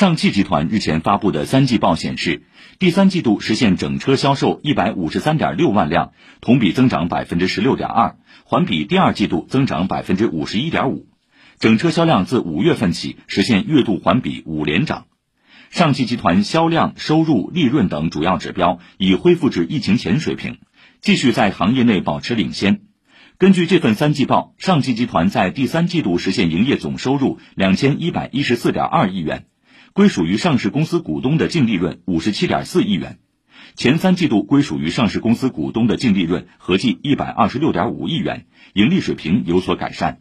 上汽集团日前发布的三季报显示，第三季度实现整车销售 153.6 万辆，同比增长 16.2%， 环比第二季度增长 51.5%， 整车销量自5月份起实现月度环比5连涨。上汽集团销量、收入、利润等主要指标已恢复至疫情前水平，继续在行业内保持领先。根据这份三季报，上汽集团在第三季度实现营业总收入 2114.2 亿元，归属于上市公司股东的净利润 57.4 亿元，前三季度归属于上市公司股东的净利润合计 126.5 亿元，盈利水平有所改善。